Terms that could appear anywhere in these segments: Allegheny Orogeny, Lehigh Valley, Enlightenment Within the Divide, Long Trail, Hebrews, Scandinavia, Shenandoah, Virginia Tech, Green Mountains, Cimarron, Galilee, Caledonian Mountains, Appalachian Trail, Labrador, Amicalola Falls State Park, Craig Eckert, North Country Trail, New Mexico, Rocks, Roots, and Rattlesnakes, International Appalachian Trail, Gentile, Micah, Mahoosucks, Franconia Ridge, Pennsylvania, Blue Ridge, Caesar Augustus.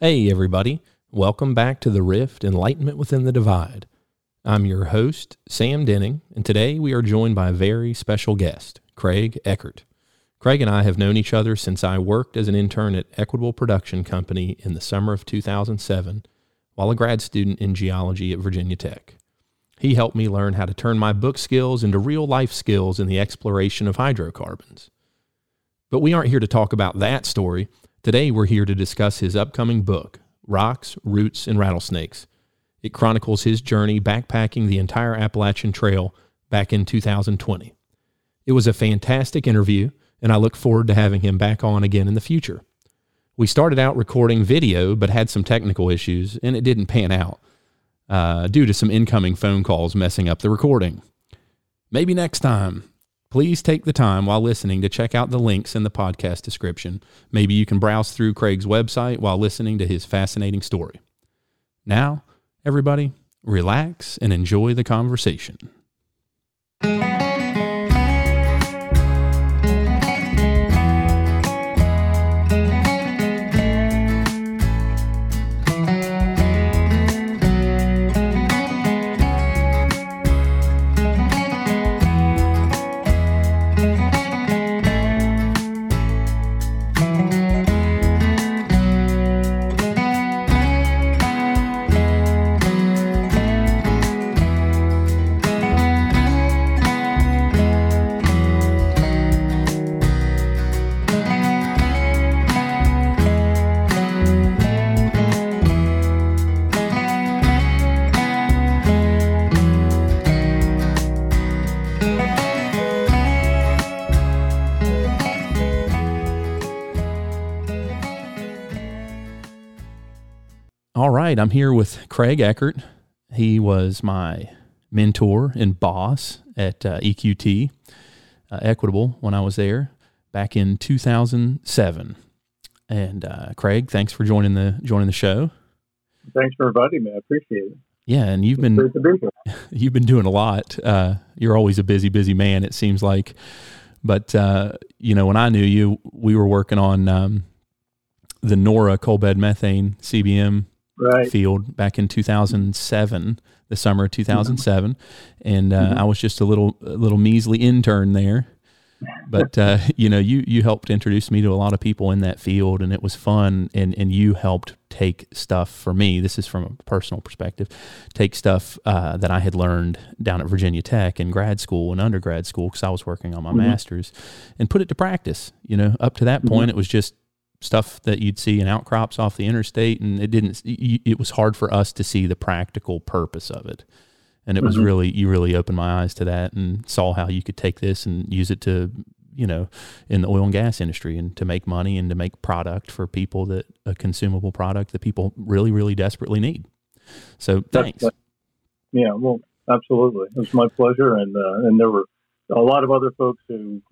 Hey everybody, welcome back to The Rift, Enlightenment Within the Divide. I'm your host, Sam Denning, and today we are joined by a very special guest, Craig Eckert. Craig and I have known each other since I worked as an intern at Equitable Production Company in the summer of 2007 while a grad student in geology at Virginia Tech. He helped me learn how to turn my book skills into real-life skills in the exploration of hydrocarbons. But we aren't here to talk about that story. Today, we're here to discuss his upcoming book, Rocks, Roots, and Rattlesnakes. It chronicles his journey backpacking the entire Appalachian Trail back in 2020. It was a fantastic interview, and I look forward to having him back on again in the future. We started out recording video, but had some technical issues, and it didn't pan out due to some incoming phone calls messing up the recording. Maybe next time. Please take the time while listening to check out the links in the podcast description. Maybe you can browse through Craig's website while listening to his fascinating story. Now, everybody, relax and enjoy the conversation. All right, I'm here with Craig Eckert. He was my mentor and boss at EQT, Equitable, when I was there back in 2007. And Craig, thanks for joining the show. Thanks for inviting me. I appreciate it. Yeah, and you've been doing a lot. You're always a busy man, it seems like. But when I knew you, we were working on the Nora coal bed methane CBM. Right. Field back in 2007, the summer of 2007, and I was just a little measly intern there, but you helped introduce me to a lot of people in that field, and it was fun, and you helped take stuff for me. This is from a personal perspective, take stuff that I had learned down at Virginia Tech in grad school and undergrad school, because I was working on my master's, and put it to practice. Up to that point, it was just stuff that you'd see in outcrops off the interstate, and it was hard for us to see the practical purpose of it. And it was really opened my eyes to that, and saw how you could take this and use it to, in the oil and gas industry, and to make money, and to make product for people, that a consumable product that people really, really desperately need. So thanks. Yeah, well, absolutely. It was my pleasure. And there were a lot of other folks who,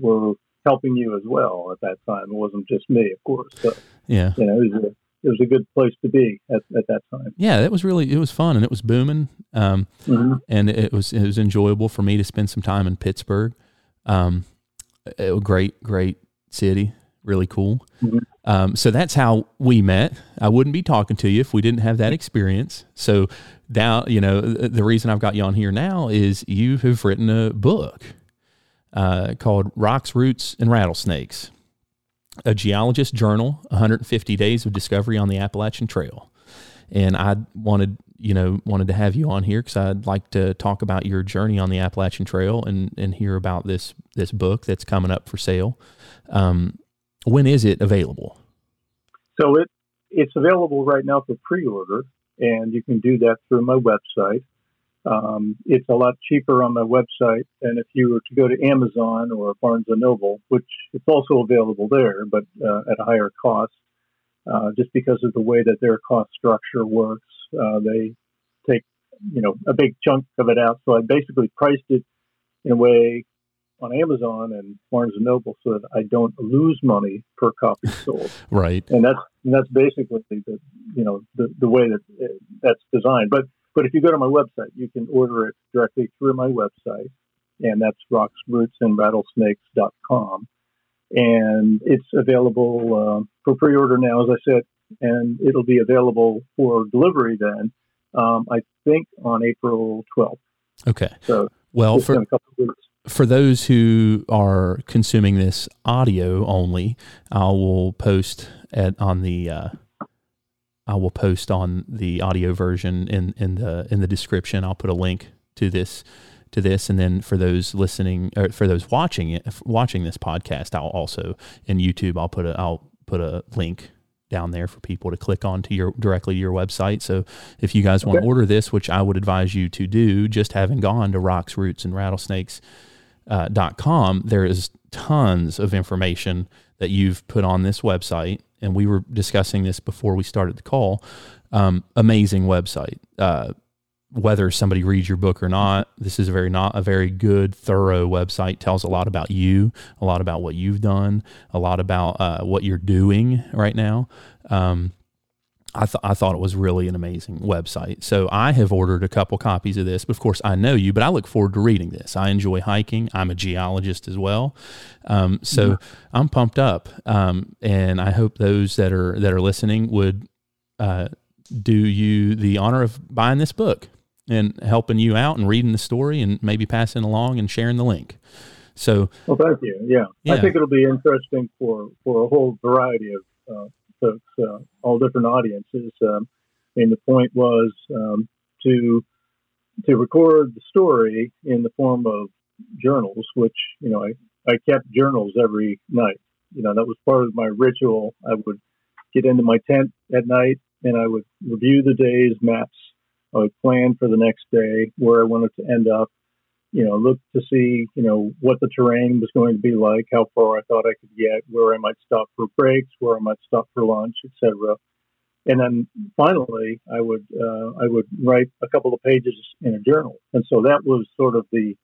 were helping you as well at that time. It wasn't just me, of course. So, yeah. It was a good place to be at that time. Yeah, it was fun, and it was booming. And it was enjoyable for me to spend some time in Pittsburgh. It was great city, really cool. So that's how we met. I wouldn't be talking to you if we didn't have that experience. So now, the reason I've got you on here now is you have written a book called Rocks, Roots, and Rattlesnakes, a geologist's journal, 150 days of discovery on the Appalachian Trail. And I wanted to have you on here because I'd like to talk about your journey on the Appalachian Trail and hear about this book that's coming up for sale. When is it available? So it's available right now for pre-order, and you can do that through my website. It's a lot cheaper on my website than if you were to go to Amazon or Barnes & Noble, which it's also available there, but at a higher cost, just because of the way that their cost structure works. They take, a big chunk of it out. So I basically priced it in a way on Amazon and Barnes & Noble so that I don't lose money per copy sold. Right. And that's basically the way that that's designed. But if you go to my website, you can order it directly through my website, and that's rocksrootsandrattlesnakes.com. And it's available for pre-order now, as I said, and it'll be available for delivery then, I think on April 12th. Okay. So, well, for a couple of weeks. For those who are consuming this audio only, I will post on the audio version in the description. I'll put a link to this, and then for those listening or for those watching this podcast, I'll also in YouTube I'll put a link down there for people to click on to directly to your website. So if you guys want to order this, which I would advise you to do, just having gone to Rocks, Roots, and Rattlesnakes.com, there is tons of information that you've put on this website. And we were discussing this before we started the call. Amazing website. Whether somebody reads your book or not, this is a very good, thorough website. Tells a lot about you, a lot about what you've done, a lot about what you're doing right now. I thought it was really an amazing website. So I have ordered a couple copies of this, but of course I know you, but I look forward to reading this. I enjoy hiking. I'm a geologist as well. So I'm pumped up. And I hope those that are listening would, do you the honor of buying this book and helping you out and reading the story and maybe passing along and sharing the link. So, well, thank you. Yeah. I think it'll be interesting for a whole variety of, folks, all different audiences. And the point was, to record the story in the form of journals, which, you know, I kept journals every night. You know, that was part of my ritual. I would get into my tent at night, and I would review the day's maps. I would plan for the next day where I wanted to end up, you know, look to see, you know, what the terrain was going to be like, how far I thought I could get, where I might stop for breaks, where I might stop for lunch, etc. And then finally, I would write a couple of pages in a journal. And so that was sort of the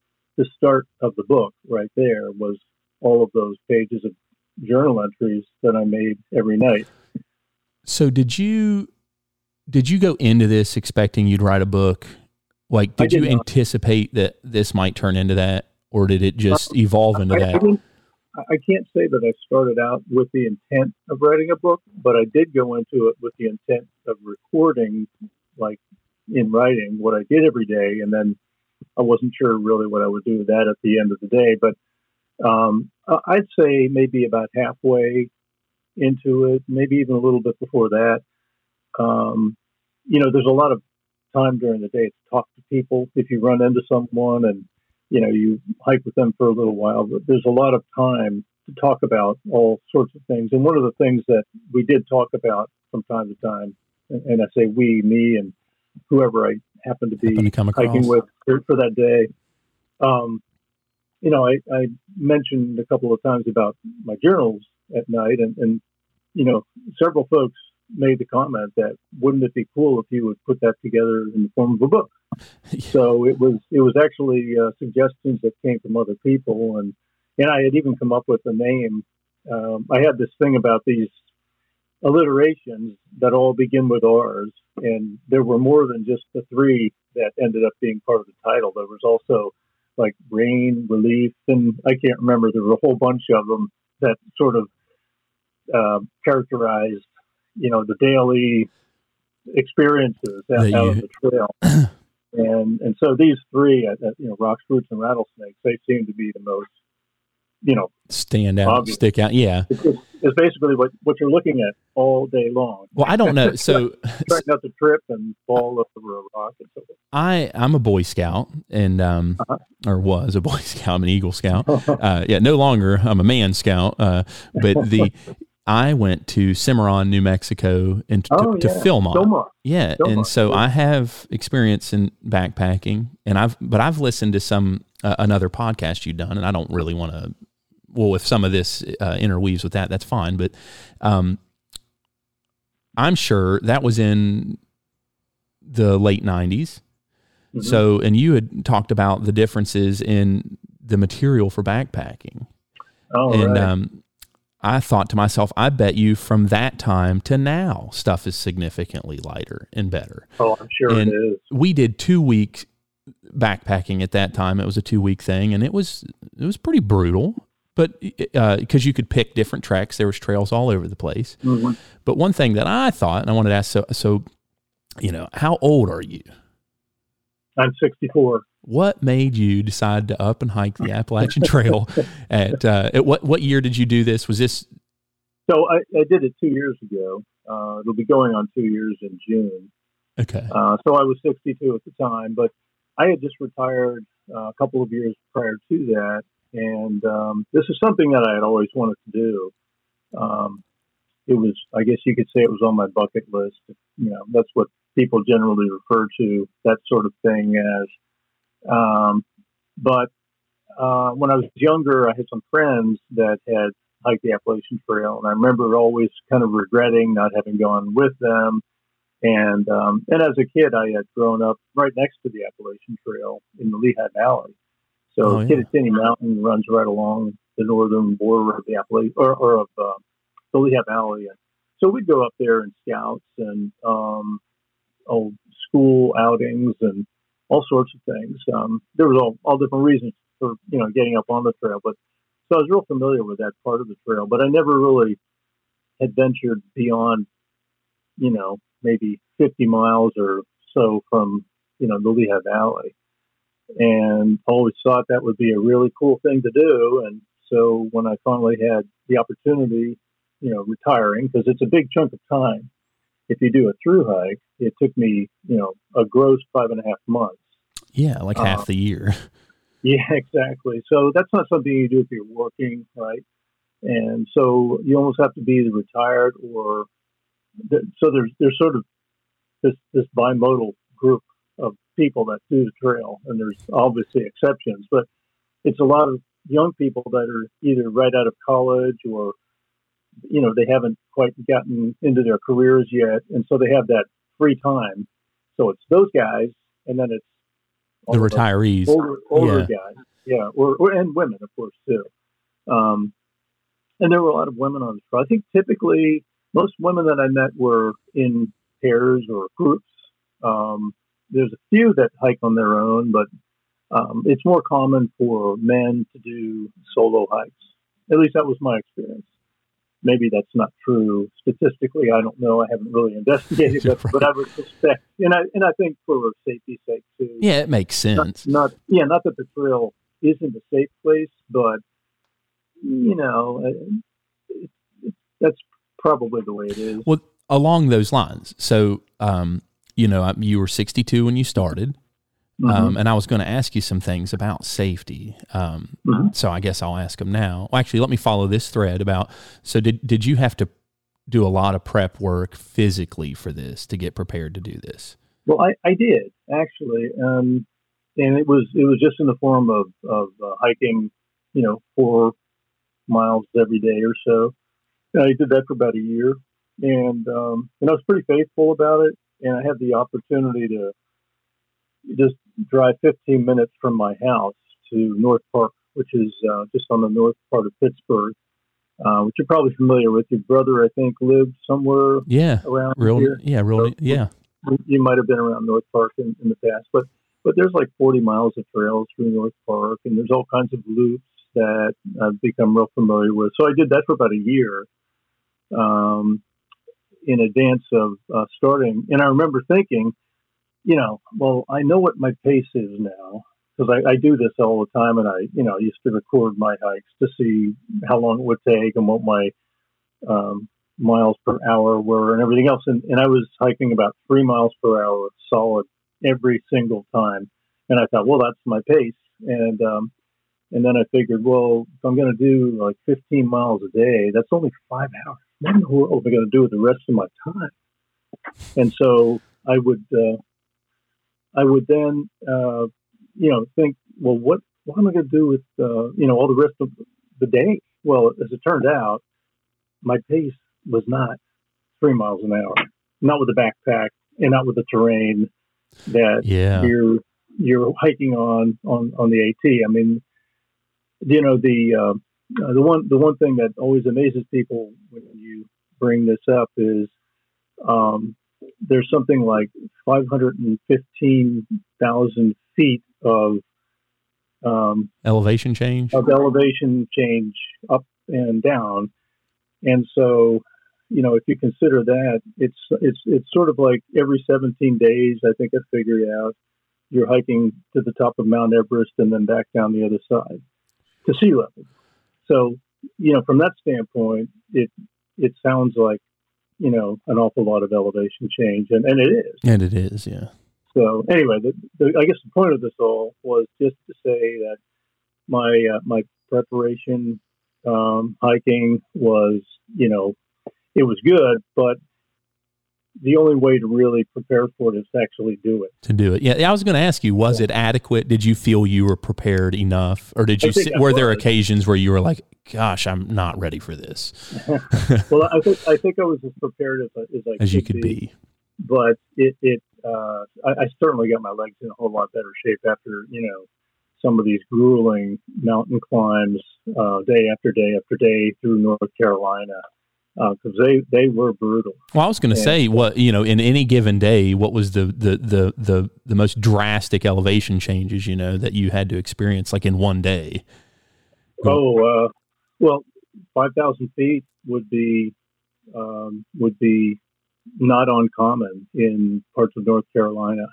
start of the book right there, was all of those pages of journal entries that I made every night. So did you go into this expecting you'd write a book? Like, did you anticipate that this might turn into that, or did it just evolve into that? I can't say that I started out with the intent of writing a book, but I did go into it with the intent of recording, like in writing, what I did every day. And then I wasn't sure really what I would do with that at the end of the day. But I'd say maybe about halfway into it, maybe even a little bit before that. You know, there's a lot of time during the day to talk to people. If you run into someone and, you know, you hike with them for a little while, but there's a lot of time to talk about all sorts of things. And one of the things that we did talk about from time to time, and I say we, me, and whoever I happen to be hiking with for that day, you know, I mentioned a couple of times about my journals at night, and you know, several folks made the comment that wouldn't it be cool if you would put that together in the form of a book? So it was actually suggestions that came from other people, and I had even come up with a name. I had this thing about these alliterations that all begin with R's, and there were more than just the three that ended up being part of the title. There was also like rain, relief, and I can't remember. There were a whole bunch of them that sort of characterized, you know, the daily experiences out on the trail. And so these three, you know, Rocks, Roots, and Rattlesnakes, they seem to be the most, you know, stand out, obvious. Stick out. Yeah. It's basically what you're looking at all day long. Well, I don't know. So trying not to trip and fall up over a rock and so forth. I'm a Boy Scout and, or was a Boy Scout. I'm an Eagle Scout. Yeah, no longer. I'm a Man Scout. But I went to Cimarron, New Mexico, and to Philmont. Yeah. Philmont. And so I have experience in backpacking, and I've listened to some, another podcast you've done, and I don't really want to, well, if some of this interweaves with that, that's fine. But I'm sure that was in the late 90s. Mm-hmm. So, and you had talked about the differences in the material for backpacking. Oh, and, right. I thought to myself, I bet you from that time to now, stuff is significantly lighter and better. Oh, I'm sure and it is. We did 2 weeks backpacking at that time. It was a 2-week thing, and it was pretty brutal. But because you could pick different tracks, there was trails all over the place. Mm-hmm. But one thing that I thought, and I wanted to ask, so, you know, how old are you? I'm 64. What made you decide to up and hike the Appalachian Trail? At what year did you do this? Was this? So I did it 2 years ago. It'll be going on 2 years in June. Okay. So I was 62 at the time, but I had just retired a couple of years prior to that. And this is something that I had always wanted to do. It was, I guess you could say it was on my bucket list. You know, that's what people generally refer to that sort of thing as. But when I was younger, I had some friends that had hiked the Appalachian Trail, and I remember always kind of regretting not having gone with them. And as a kid, I had grown up right next to the Appalachian Trail in the Lehigh Valley. So Kittatinny Mountain runs right along the northern border of the the Lehigh Valley. And so we'd go up there in scouts and old school outings and all sorts of things. There was all different reasons for, you know, getting up on the trail. But so I was real familiar with that part of the trail, but I never really had ventured beyond, you know, maybe 50 miles or so from, you know, the Lehigh Valley. And always thought that would be a really cool thing to do. And so when I finally had the opportunity, you know, retiring, because it's a big chunk of time. If you do a through hike, it took me, you know, a gross 5.5 months. Yeah, like half the year. Yeah, exactly. So that's not something you do if you're working, right? And so you almost have to be either retired or so there's sort of this bimodal group of people that do the trail, and there's obviously exceptions, but it's a lot of young people that are either right out of college or, you know, they haven't quite gotten into their careers yet, and so they have that free time. So it's those guys, and then it's the retirees, older guys, yeah, or and women, of course, too. And there were a lot of women on the trail. I think typically most women that I met were in pairs or groups. There's a few that hike on their own, but it's more common for men to do solo hikes. At least that was my experience. Maybe that's not true statistically. I don't know. I haven't really investigated it, right. But I would suspect, and I think for safety's sake too. Yeah, it makes sense. Not that the trail isn't a safe place, but you know, that's probably the way it is. Well, along those lines, so. You know, you were 62 when you started, and I was going to ask you some things about safety. So I guess I'll ask them now. Well, actually, let me follow this thread about, so did you have to do a lot of prep work physically for this to get prepared to do this? Well, I did, actually. And it was just in the form of hiking, you know, 4 miles every day or so. And I did that for about a year, and I was pretty faithful about it. And I had the opportunity to just drive 15 minutes from my house to North Park, which is just on the north part of Pittsburgh, which you're probably familiar with. Your brother, I think, lived somewhere around here. Yeah. You might have been around North Park in the past, but there's like 40 miles of trails through North Park, and there's all kinds of loops that I've become real familiar with. So I did that for about a year. In advance of starting. And I remember thinking, you know, well, I know what my pace is now because I do this all the time. And I, you know, used to record my hikes to see how long it would take and what my miles per hour were and everything else. And I was hiking about 3 miles per hour solid every single time. And I thought, well, that's my pace. And then I figured, well, if I'm going to do like 15 miles a day, that's only 5 hours. I don't know what I'm going to do with the rest of my time. And so I would then, you know, think, well, what am I going to do with, you know, all the rest of the day? Well, as it turned out, my pace was not 3 miles an hour, not with a backpack and not with the terrain that you're hiking on the AT. I mean, you know, the one thing that always amazes people when you bring this up is there's something like 515,000 feet of elevation change? Of elevation change up and down. And so, you know, if you consider that, it's sort of like every 17 days, I think I figured out, you're hiking to the top of Mount Everest and then back down the other side to sea level. So, you know, from that standpoint, it sounds like, you know, an awful lot of elevation change, and it is. And it is, yeah. So anyway, I guess the point of this all was just to say that my preparation hiking was, you know, it was good, but the only way to really prepare for it is to actually do it. To do it. Yeah, I was going to ask you, was it adequate? Did you feel you were prepared enough? Or did you? Were there occasions where you were like, gosh, I'm not ready for this? Well, I think I was as prepared as I could be. But I certainly got my legs in a whole lot better shape after, you know, some of these grueling mountain climbs day after day after day through North Carolina, because they were brutal. Well, I was going to say, what, you know, in any given day, what was the most drastic elevation changes, you know, that you had to experience, like in one day? Well, 5,000 feet would be not uncommon in parts of North Carolina.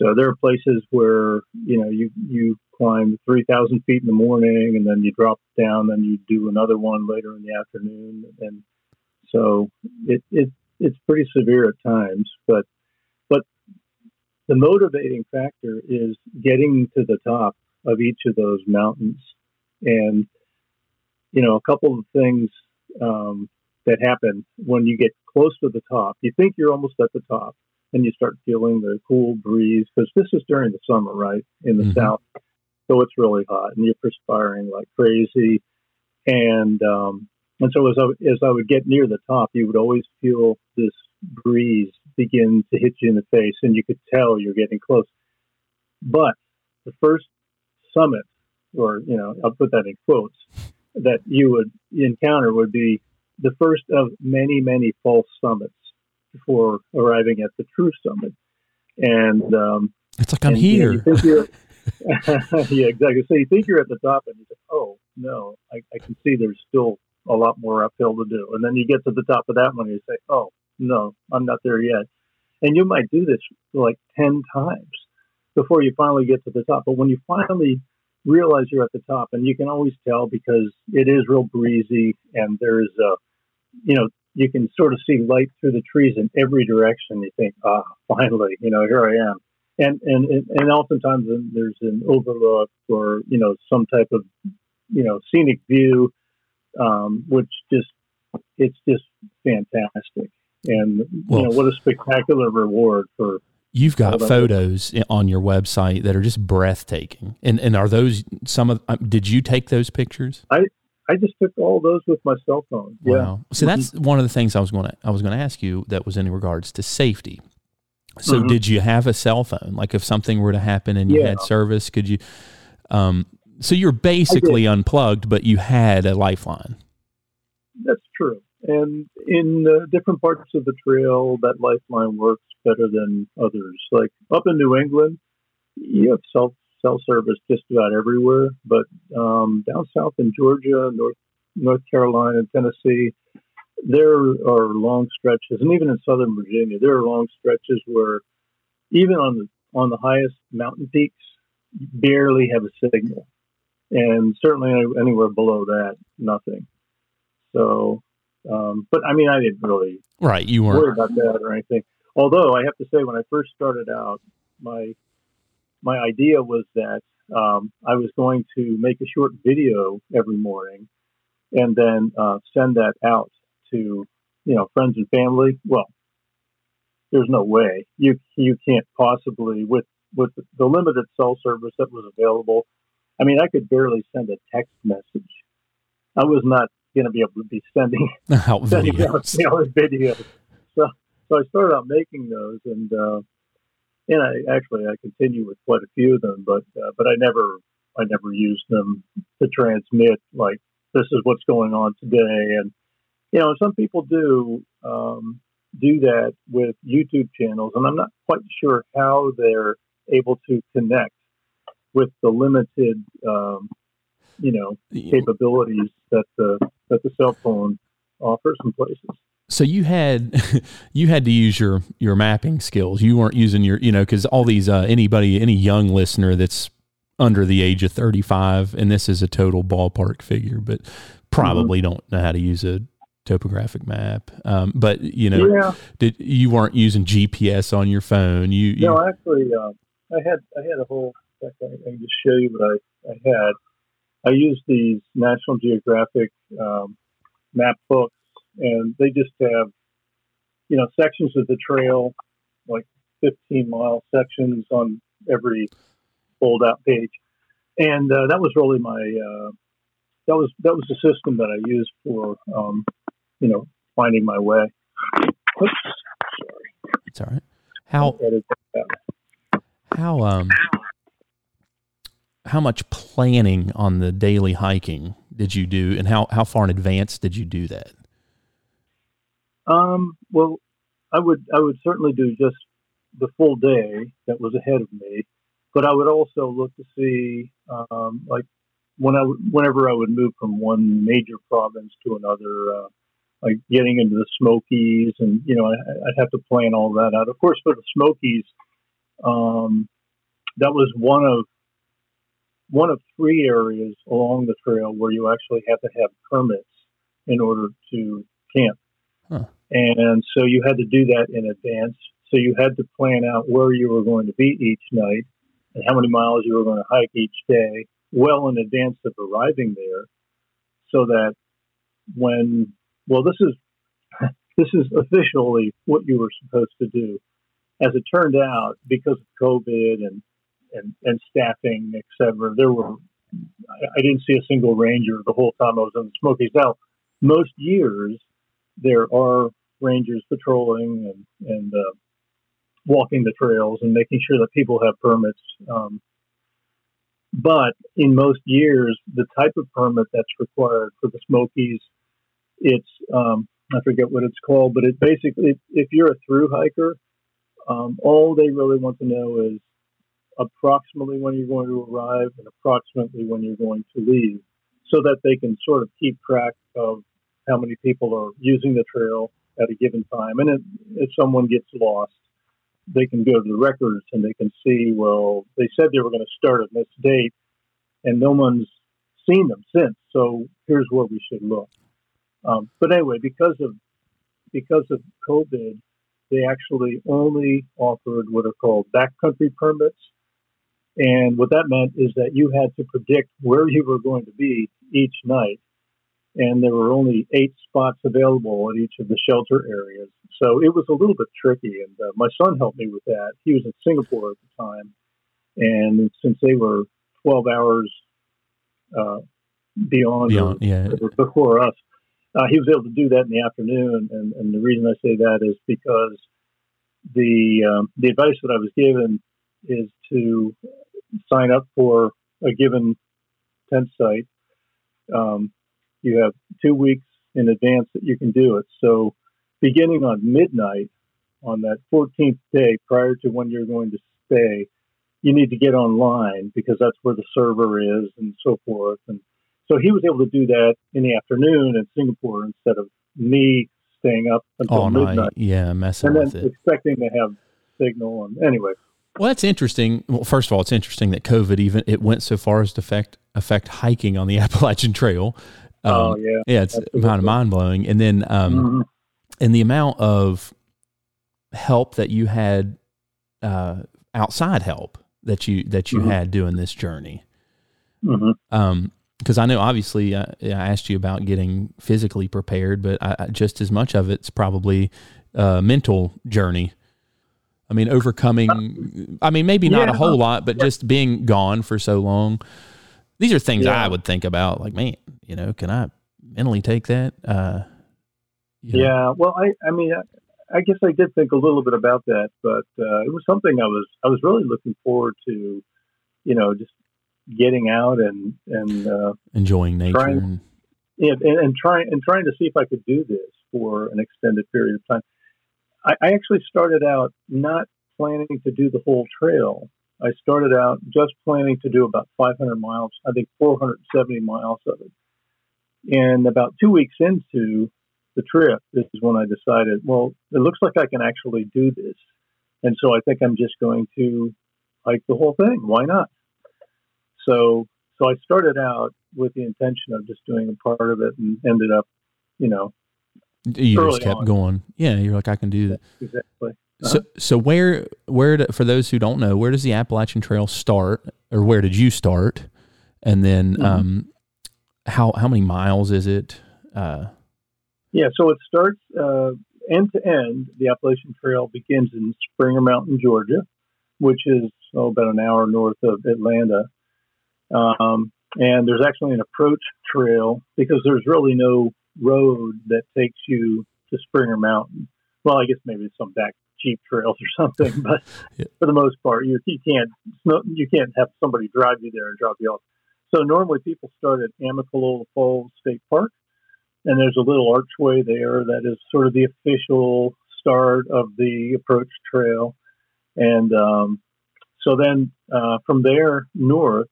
So there are places where, you know, you climb 3,000 feet in the morning and then you drop down, then you do another one later in the afternoon. And so it's pretty severe at times, but the motivating factor is getting to the top of each of those mountains. And, you know, a couple of things that happen when you get close to the top, you think you're almost at the top, and you start feeling the cool breeze, because this is during the summer, right, in the south. So it's really hot, and you're perspiring like crazy. And so as I would get near the top, you would always feel this breeze begin to hit you in the face, and you could tell you're getting close. But the first summit, or, you know, I'll put that in quotes, that you would encounter would be the first of many, many false summits before arriving at the true summit. And it's like, I'm here. Yeah, exactly. So you think you're at the top, and you say, oh, no, I can see there's still a lot more uphill to do. And then you get to the top of that one, and you say, oh, no, I'm not there yet. And you might do this like 10 times before you finally get to the top. But when you finally realize you're at the top, and you can always tell because it is real breezy, and there's a, you know, you can sort of see light through the trees in every direction. You think, ah, finally, you know, here I am. And oftentimes there's an overlook or, you know, some type of, you know, scenic view, which just, it's just fantastic. And, you know, what a spectacular reward for. You've got photos on your website that are just breathtaking. And are those some of, did you take those pictures? I just took all those with my cell phone. Yeah. Wow. So that's one of the things I was going to ask you, that was in regards to safety. So did you have a cell phone? Like if something were to happen and you had service, could you, so you're basically unplugged, but you had a lifeline. That's true. And in different parts of the trail, that lifeline works better than others. Like up in New England, you have cell service just about everywhere, but down south in Georgia, North Carolina, and Tennessee, there are long stretches, and even in southern Virginia, there are long stretches where even on the highest mountain peaks, you barely have a signal, and certainly anywhere below that, nothing. So, but I mean, I didn't really worry about that or anything. Although I have to say, when I first started out, my idea was that I was going to make a short video every morning and then send that out to, you know, friends and family. Well, there's no way. You can't possibly, with the limited cell service that was available. I mean, I could barely send a text message. I was not going to be able to be sending out videos. So I started out making those, and I continue with quite a few of them, but I never used them to transmit, like, this is what's going on today. And, you know, some people do that with YouTube channels, and I'm not quite sure how they're able to connect with the limited, capabilities that the cell phone offers in places. So you had to use your mapping skills. You weren't using your, because all these, any young listener that's under the age of 35, and this is a total ballpark figure, but probably don't know how to use a topographic map. You weren't using GPS on your phone. I had a whole, I can just show you what I had. I used these National Geographic map books, and they just have, sections of the trail, like 15-mile sections on every fold-out page, and that was really my that was the system that I used for finding my way. Oops, sorry. It's all right. How much planning on the daily hiking did you do, and how far in advance did you do that? Well, I would certainly do just the full day that was ahead of me, but I would also look to see, whenever I would move from one major province to another, like getting into the Smokies, and I'd have to plan all that out. Of course, for the Smokies, that was one of three areas along the trail where you actually have to have permits in order to camp. Huh. And so you had to do that in advance. So you had to plan out where you were going to be each night and how many miles you were going to hike each day well in advance of arriving there, so that this is officially what you were supposed to do. As it turned out, because of COVID and staffing, et cetera, I didn't see a single ranger the whole time I was in the Smokies. Now, most years there are rangers patrolling and walking the trails and making sure that people have permits. But in most years, the type of permit that's required for the Smokies, it's, I forget what it's called, but it basically, if you're a through hiker, all they really want to know is approximately when you're going to arrive and approximately when you're going to leave, so that they can sort of keep track of how many people are using the trail at a given time. And if someone gets lost, they can go to the records and they can see, well, they said they were going to start at this date and no one's seen them since. So here's where we should look. But anyway, because of COVID, they actually only offered what are called backcountry permits. And what that meant is that you had to predict where you were going to be each night. And there were only 8 spots available at each of the shelter areas. So it was a little bit tricky. And my son helped me with that. He was in Singapore at the time. And since they were 12 hours before us, he was able to do that in the afternoon. And the reason I say that is because the advice that I was given is to sign up for a given tent site. You have 2 weeks in advance that you can do it. So beginning on midnight on that 14th day prior to when you're going to stay, you need to get online because that's where the server is and so forth. And so he was able to do that in the afternoon in Singapore instead of me staying up until midnight. Yeah, messing with it. And then expecting to have signal. And anyway. Well, that's interesting. Well, first of all, it's interesting that COVID it went so far as to affect hiking on the Appalachian Trail. It's kind of mind-blowing. And then and the amount of help that you had, outside help that you had doing this journey. Because I know, obviously, I asked you about getting physically prepared, but just as much of it's probably a mental journey. I mean, overcoming, maybe not a whole lot, but just being gone for so long. These are things I would think about, like, man, can I mentally take that? Well, I guess I did think a little bit about that, but it was something I was really looking forward to, just getting out and enjoying nature, trying to see if I could do this for an extended period of time. I actually started out not planning to do the whole trail. I started out just planning to do about 500 miles, I think 470 miles of it. And about 2 weeks into the trip, this is when I decided, well, it looks like I can actually do this. And so I think I'm just going to hike the whole thing. Why not? So I started out with the intention of just doing a part of it and ended up, you know. You just kept going. Yeah, you're like, I can do that. Exactly. So where for those who don't know, where does the Appalachian Trail start, or where did you start? And then how many miles is it? Yeah, so it starts end to end. The Appalachian Trail begins in Springer Mountain, Georgia, which is about an hour north of Atlanta. And there's actually an approach trail because there's really no road that takes you to Springer Mountain. Well, I guess maybe some back cheap trails or something, but yeah. For the most part, you can't have somebody drive you there and drop you off. So normally people start at Amicalola Falls State Park, and there's a little archway there that is sort of the official start of the approach trail. And so then from there north,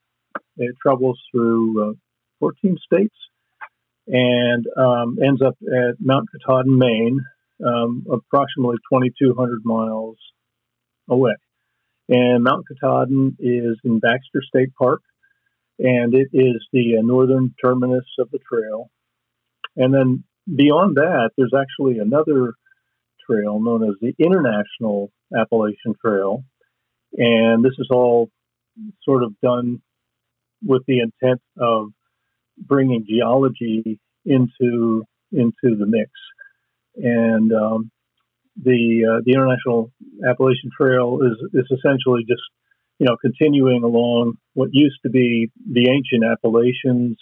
it travels through 14 states and ends up at Mount Katahdin, Maine, approximately 2,200 miles away. And Mount Katahdin is in Baxter State Park, and it is the northern terminus of the trail. And then beyond that, there's actually another trail known as the International Appalachian Trail. And this is all sort of done with the intent of bringing geology into the mix. And the International Appalachian Trail is essentially just, you know, continuing along what used to be the ancient Appalachians,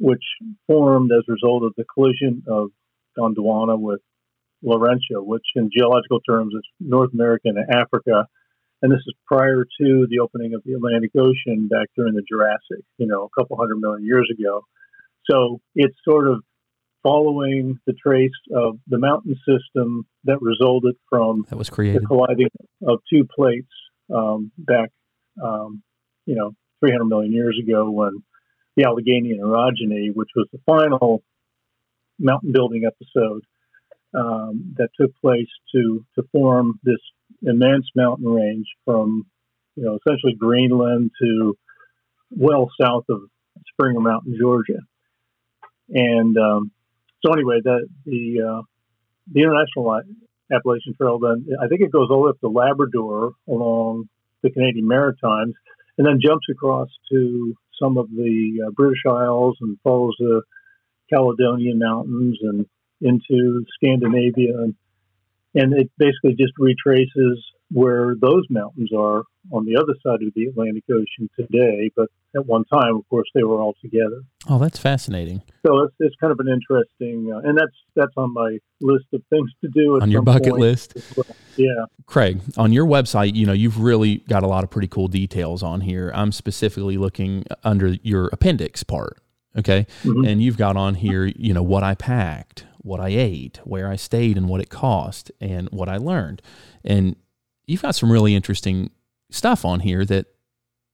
which formed as a result of the collision of Gondwana with Laurentia, which in geological terms is North America and Africa. And this is prior to the opening of the Atlantic Ocean back during the Jurassic, you know, a couple 100 million years ago. So it's sort of following the trace of the mountain system that resulted from the colliding of two plates back, 300 million years ago when the Allegheny and Orogeny, which was the final mountain building episode that took place to form this immense mountain range from, you know, essentially Greenland to well south of Springer Mountain, Georgia. And so anyway, the International Appalachian Trail, then I think it goes all the way up to Labrador along the Canadian Maritimes, and then jumps across to some of the British Isles and follows the Caledonian Mountains and into Scandinavia. And it basically just retraces where those mountains are on the other side of the Atlantic Ocean today. But at one time, of course, they were all together. Oh, that's fascinating. So it's kind of an interesting, and that's on my list of things to do. On your bucket list. Well. Yeah. Craig, on your website, you know, you've really got a lot of pretty cool details on here. I'm specifically looking under your appendix part. Okay. Mm-hmm. And you've got on here, you know, what I packed, what I ate, where I stayed and what it cost and what I learned. And you've got some really interesting stuff on here that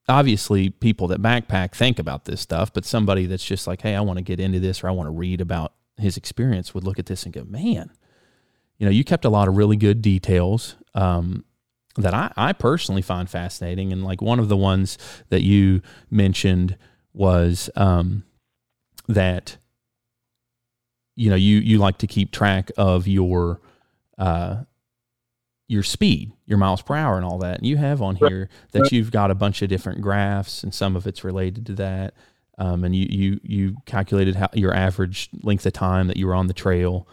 obviously people that backpack think about this stuff, but somebody that's just like, hey, I want to get into this, or I want to read about his experience, would look at this and go, man, you know, you kept a lot of really good details that I personally find fascinating. And like one of the ones that you mentioned was that, you know, you like to keep track of your speed, your miles per hour and all that. And you have on here that you've got a bunch of different graphs, and some of it's related to that. And you calculated how your average length of time that you were on the trail,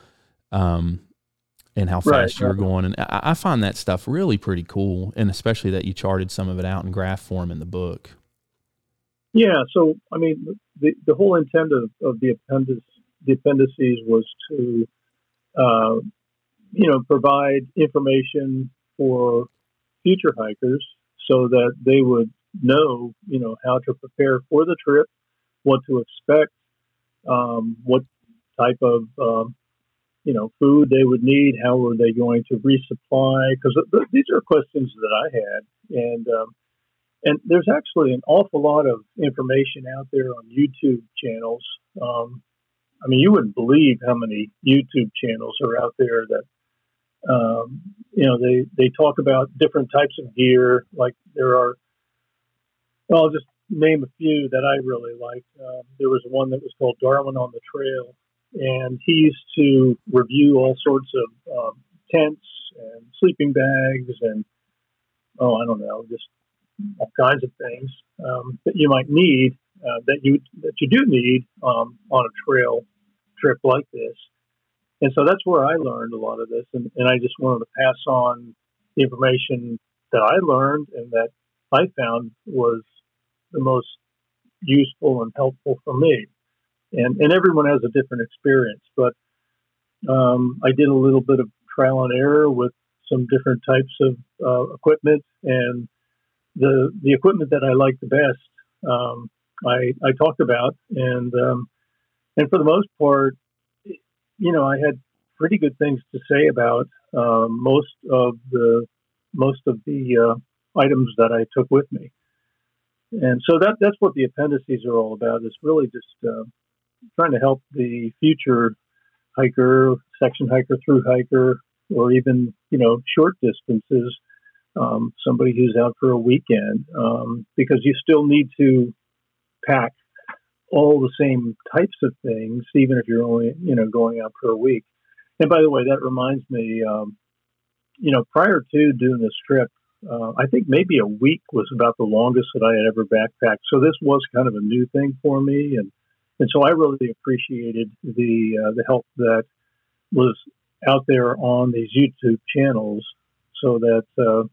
and how fast you were going. And I find that stuff really pretty cool. And especially that you charted some of it out in graph form in the book. Yeah. So, I mean, the whole intent of the appendices was to, provide information for future hikers so that they would know, you know, how to prepare for the trip, what to expect, what type of, food they would need, how are they going to resupply? Because these are questions that I had. And And there's actually an awful lot of information out there on YouTube channels. I mean, you wouldn't believe how many YouTube channels are out there that, you know, they talk about different types of gear. Like there are, well, I'll just name a few that I really like. There was one that was called Darwin on the Trail, and he used to review all sorts of tents and sleeping bags and, oh, I don't know, just all kinds of things that you might need, that you do need on a trail trip like this. And so that's where I learned a lot of this, and I just wanted to pass on the information that I learned and that I found was the most useful and helpful for me. And everyone has a different experience, but I did a little bit of trial and error with some different types of equipment, and the equipment that I like the best, I talked about, and for the most part, you know, I had pretty good things to say about most of the items that I took with me. And so that's what the appendices are all about, is really just trying to help the future hiker, section hiker, through hiker, or even, you know, short distances, somebody who's out for a weekend, because you still need to pack all the same types of things, even if you're only, you know, going out for a week. And by the way, that reminds me, you know, prior to doing this trip, I think maybe a week was about the longest that I had ever backpacked. So this was kind of a new thing for me. And so I really appreciated the help that was out there on these YouTube channels, so that,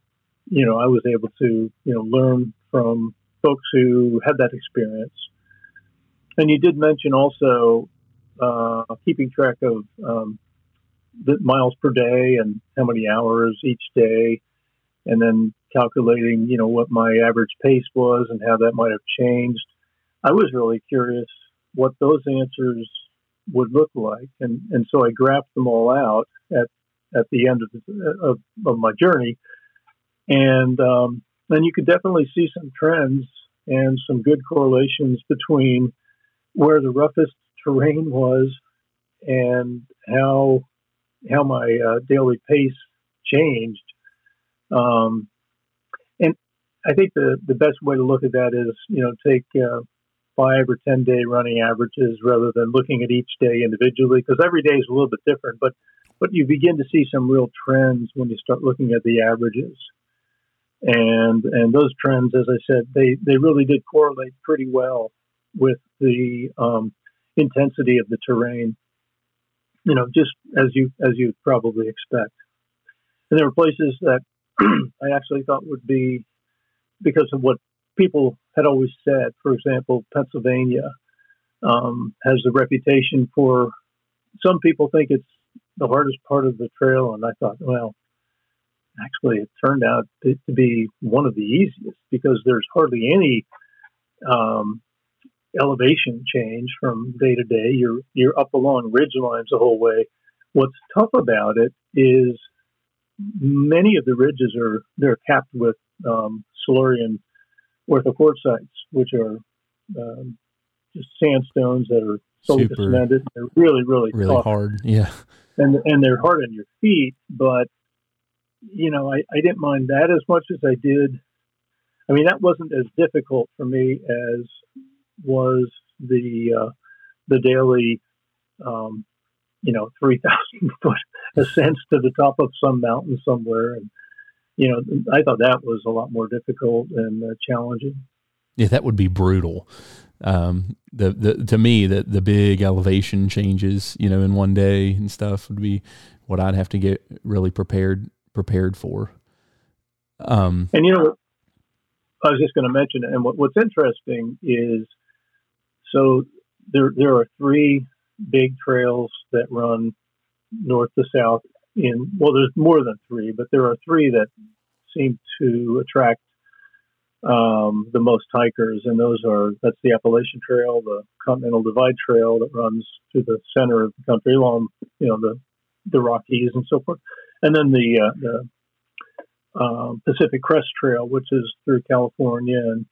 you know, I was able to, you know, learn from folks who had that experience. And you did mention also keeping track of the miles per day and how many hours each day, and then calculating, you know, what my average pace was and how that might have changed. I was really curious what those answers would look like. And so I graphed them all out at the end of my journey. And you could definitely see some trends and some good correlations between where the roughest terrain was and how my daily pace changed. And I think the best way to look at that is, you know, take 5 or 10 day running averages rather than looking at each day individually, because every day is a little bit different, but you begin to see some real trends when you start looking at the averages. And those trends, as I said, they really did correlate pretty well with the intensity of the terrain, you know, just as you probably expect. And there were places that I actually thought would be, because of what people had always said, for example, Pennsylvania has a reputation for, some people think it's the hardest part of the trail. And I thought, well, actually it turned out to be one of the easiest, because there's hardly any elevation change from day to day. You're up along ridge lines the whole way. What's tough about it is many of the ridges they're capped with Silurian orthoquartzites, which are just sandstones that are solely cemented. They're really tough. Hard. Yeah, and they're hard on your feet. But you know, I didn't mind that as much as I did. I mean, that wasn't as difficult for me as was the daily, you know, 3,000-foot ascents to the top of some mountain somewhere. And, you know, I thought that was a lot more difficult and challenging. Yeah, that would be brutal. To me, the big elevation changes, you know, in one day and stuff would be what I'd have to get really prepared for. And, you know, I was just going to mention, and what's interesting is, so there are three big trails that run north to south. There's more than three, but there are three that seem to attract the most hikers, and that's the Appalachian Trail, the Continental Divide Trail that runs through the center of the country along, you know, the Rockies and so forth, and then the Pacific Crest Trail, which is through California and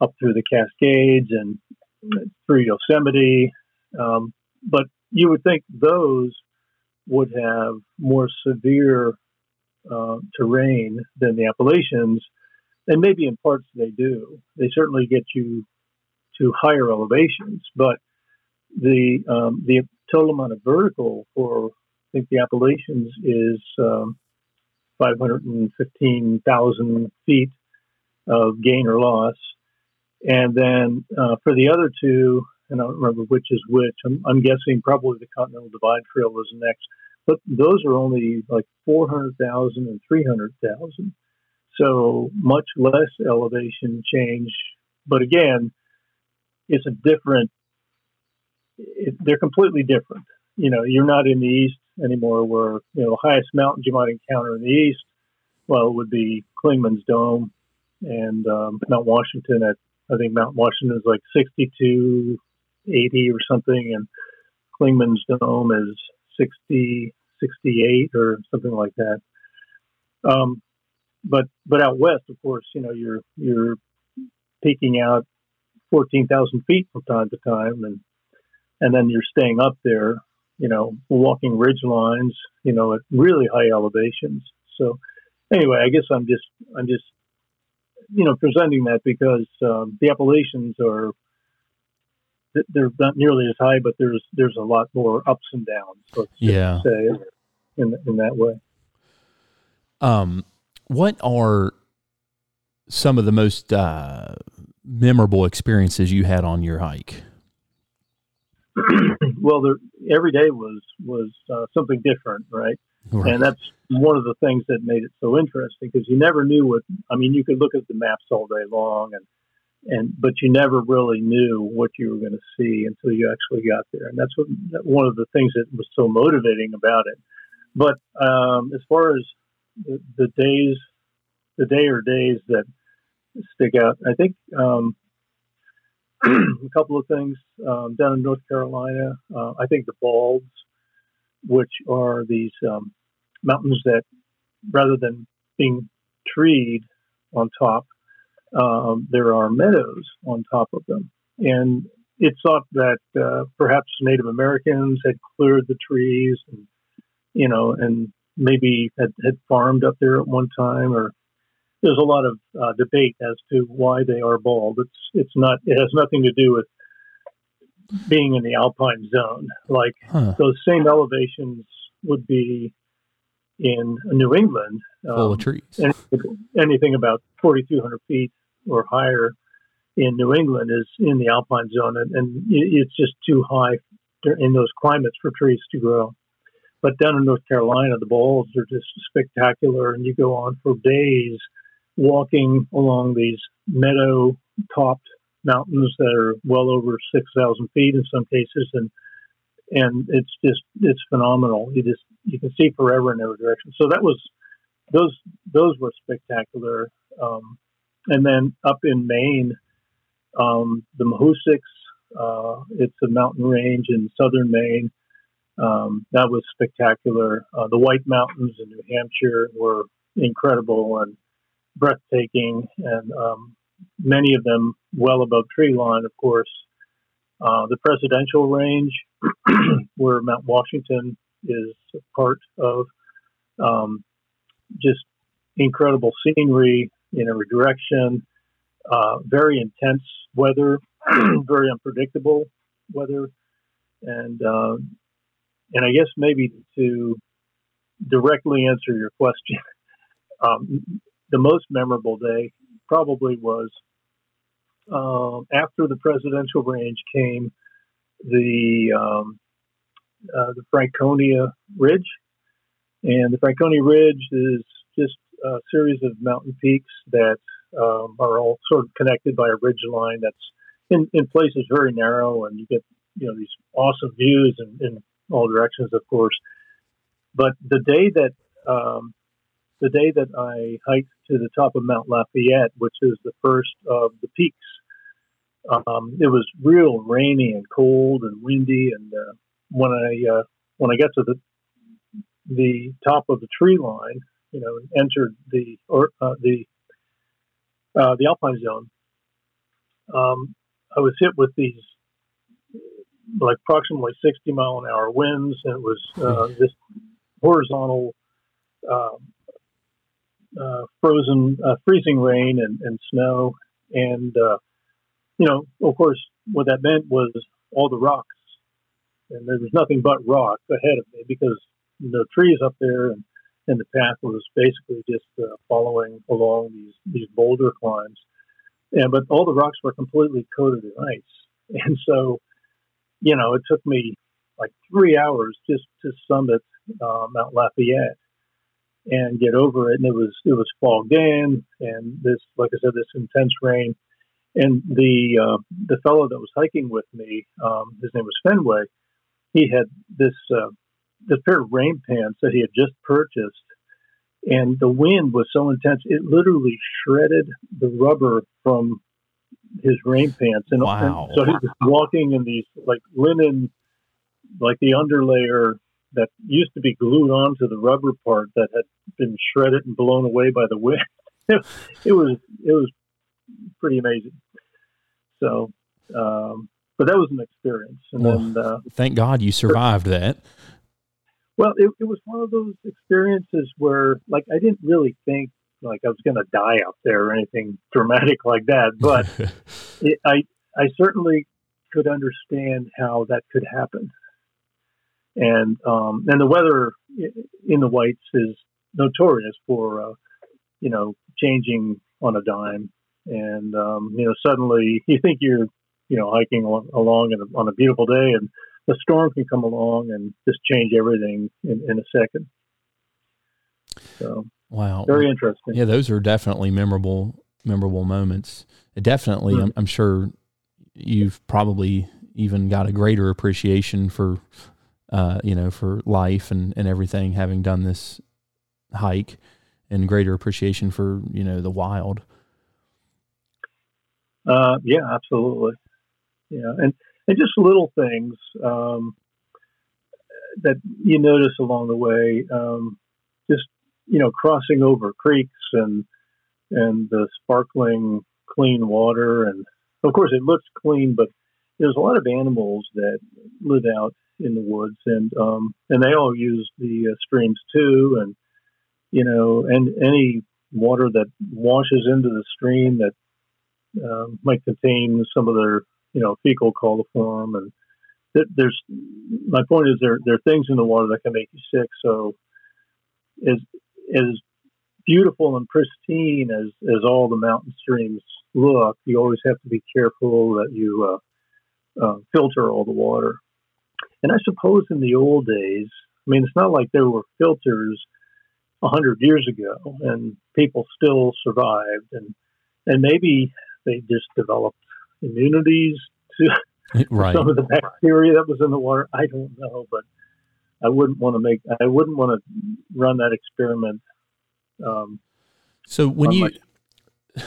up through the Cascades and through Yosemite. But you would think those would have more severe terrain than the Appalachians, and maybe in parts they do. They certainly get you to higher elevations, but the total amount of vertical for, I think, the Appalachians is 515,000 feet of gain or loss. And then for the other two, and I don't remember which is which, I'm guessing probably the Continental Divide Trail was next, but those are only like 400,000 and 300,000. So much less elevation change. But again, it's a different, they're completely different. You know, you're not in the East anymore where, you know, the highest mountains you might encounter in the East, well, it would be Clingman's Dome and Mount Washington at, I think Mount Washington is like 6280 or something, and Clingman's Dome is 68 or something like that. But out west, of course, you know, you're peaking out 14,000 feet from time to time, and then you're staying up there, you know, walking ridge lines, you know, at really high elevations. So anyway, I guess I'm just you know, presenting that because the Appalachians are, they're not nearly as high, but there's a lot more ups and downs, let's say, in that way. What are some of the most memorable experiences you had on your hike? Well, every day was something different, right? Right. And that's one of the things that made it so interesting, because you never knew what, I mean, you could look at the maps all day long, but you never really knew what you were going to see until you actually got there. And that's one of the things that was so motivating about it. But as far as the day or days that stick out, I think a couple of things down in North Carolina, I think the Balds, which are these mountains that, rather than being treed on top, there are meadows on top of them. And it's thought that perhaps Native Americans had cleared the trees, and, you know, and maybe had farmed up there at one time. Or there's a lot of debate as to why they are bald. It's not. It has nothing to do with being in the alpine zone. Like those same elevations would be in New England, full of trees. Anything about 4,200 feet or higher in New England is in the alpine zone, and it's just too high in those climates for trees to grow. But down in North Carolina, the Balds are just spectacular, and you go on for days walking along these meadow-topped mountains that are well over 6,000 feet in some cases, and it's just, it's phenomenal. You can see forever in every direction. So that was, those were spectacular. And then up in Maine, the Mahoosucks, it's a mountain range in southern Maine. That was spectacular. The White Mountains in New Hampshire were incredible and breathtaking, and many of them well above tree line, of course. The Presidential Range, where Mount Washington is part of, just incredible scenery in every direction, very intense weather, very unpredictable weather, and I guess maybe to directly answer your question, the most memorable day probably was after the Presidential Range came the Franconia Ridge. And the Franconia Ridge is just a series of mountain peaks that are all sort of connected by a ridge line that's in places very narrow, and you get, you know, these awesome views in all directions, of course. But the day that I hiked to the top of Mount Lafayette, which is the first of the peaks, it was real rainy and cold and windy. And when I got to the top of the tree line, you know, entered the Alpine Zone, I was hit with these like approximately 60 mile an hour winds, and it was this horizontal frozen freezing rain and snow, and you know, of course, what that meant was all the rocks, and there was nothing but rocks ahead of me because no trees up there, and the path was basically just following along these boulder climbs, but all the rocks were completely coated in ice, and so, you know, it took me like 3 hours just to summit Mount Lafayette and get over it, and it was fog in, and this, like I said, this intense rain, and the fellow that was hiking with me, his name was Fenway. He had this pair of rain pants that he had just purchased, and the wind was so intense it literally shredded the rubber from his rain pants. And, wow. And so he was walking in these like linen, like the underlayer that used to be glued onto the rubber part that had been shredded and blown away by the wind. It was pretty amazing. So, but that was an experience. And then thank God you survived that. Well, it was one of those experiences where, like, I didn't really think, like, I was going to die out there or anything dramatic like that, but I certainly could understand how that could happen. And the weather in the Whites is notorious for, you know, changing on a dime. And, you know, suddenly you think you're, you know, hiking along on a beautiful day, and the storm can come along and just change everything in a second. So, wow. Very interesting. Yeah, those are definitely memorable moments. Definitely, mm-hmm. I'm sure you've probably even got a greater appreciation for, you know, for life and everything, having done this hike, and greater appreciation for, you know, the wild. Yeah, absolutely. Yeah. And just little things that you notice along the way, just, you know, crossing over creeks and the sparkling clean water. And of course it looks clean, but there's a lot of animals that live out in the woods, and they all use the streams too. And, you know, and any water that washes into the stream that might contain some of their, you know, fecal coliform, and there's. My point is, there are things in the water that can make you sick. So, as beautiful and pristine as all the mountain streams look, you always have to be careful that you filter all the water. And I suppose in the old days, I mean, it's not like there were filters 100 years ago, and people still survived, and maybe they just developed immunities to right. some of the bacteria that was in the water. I don't know, but I wouldn't want to run that experiment. So you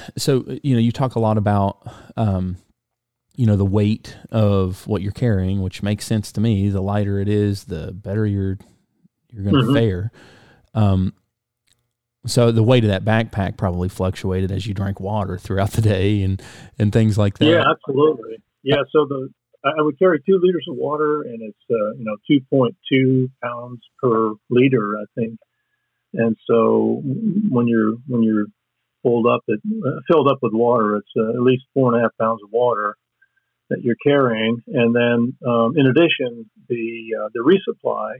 know, you talk a lot about, you know, the weight of what you're carrying, which makes sense to me. The lighter it is, the better you're going to mm-hmm. fare. So the weight of that backpack probably fluctuated as you drank water throughout the day and things like that. Yeah, absolutely. Yeah, so I would carry 2 liters of water, and it's, you know, 2.2 pounds per liter, I think. And so when you're filled up with water, it's at least 4.5 pounds of water that you're carrying. And then, in addition, the resupply,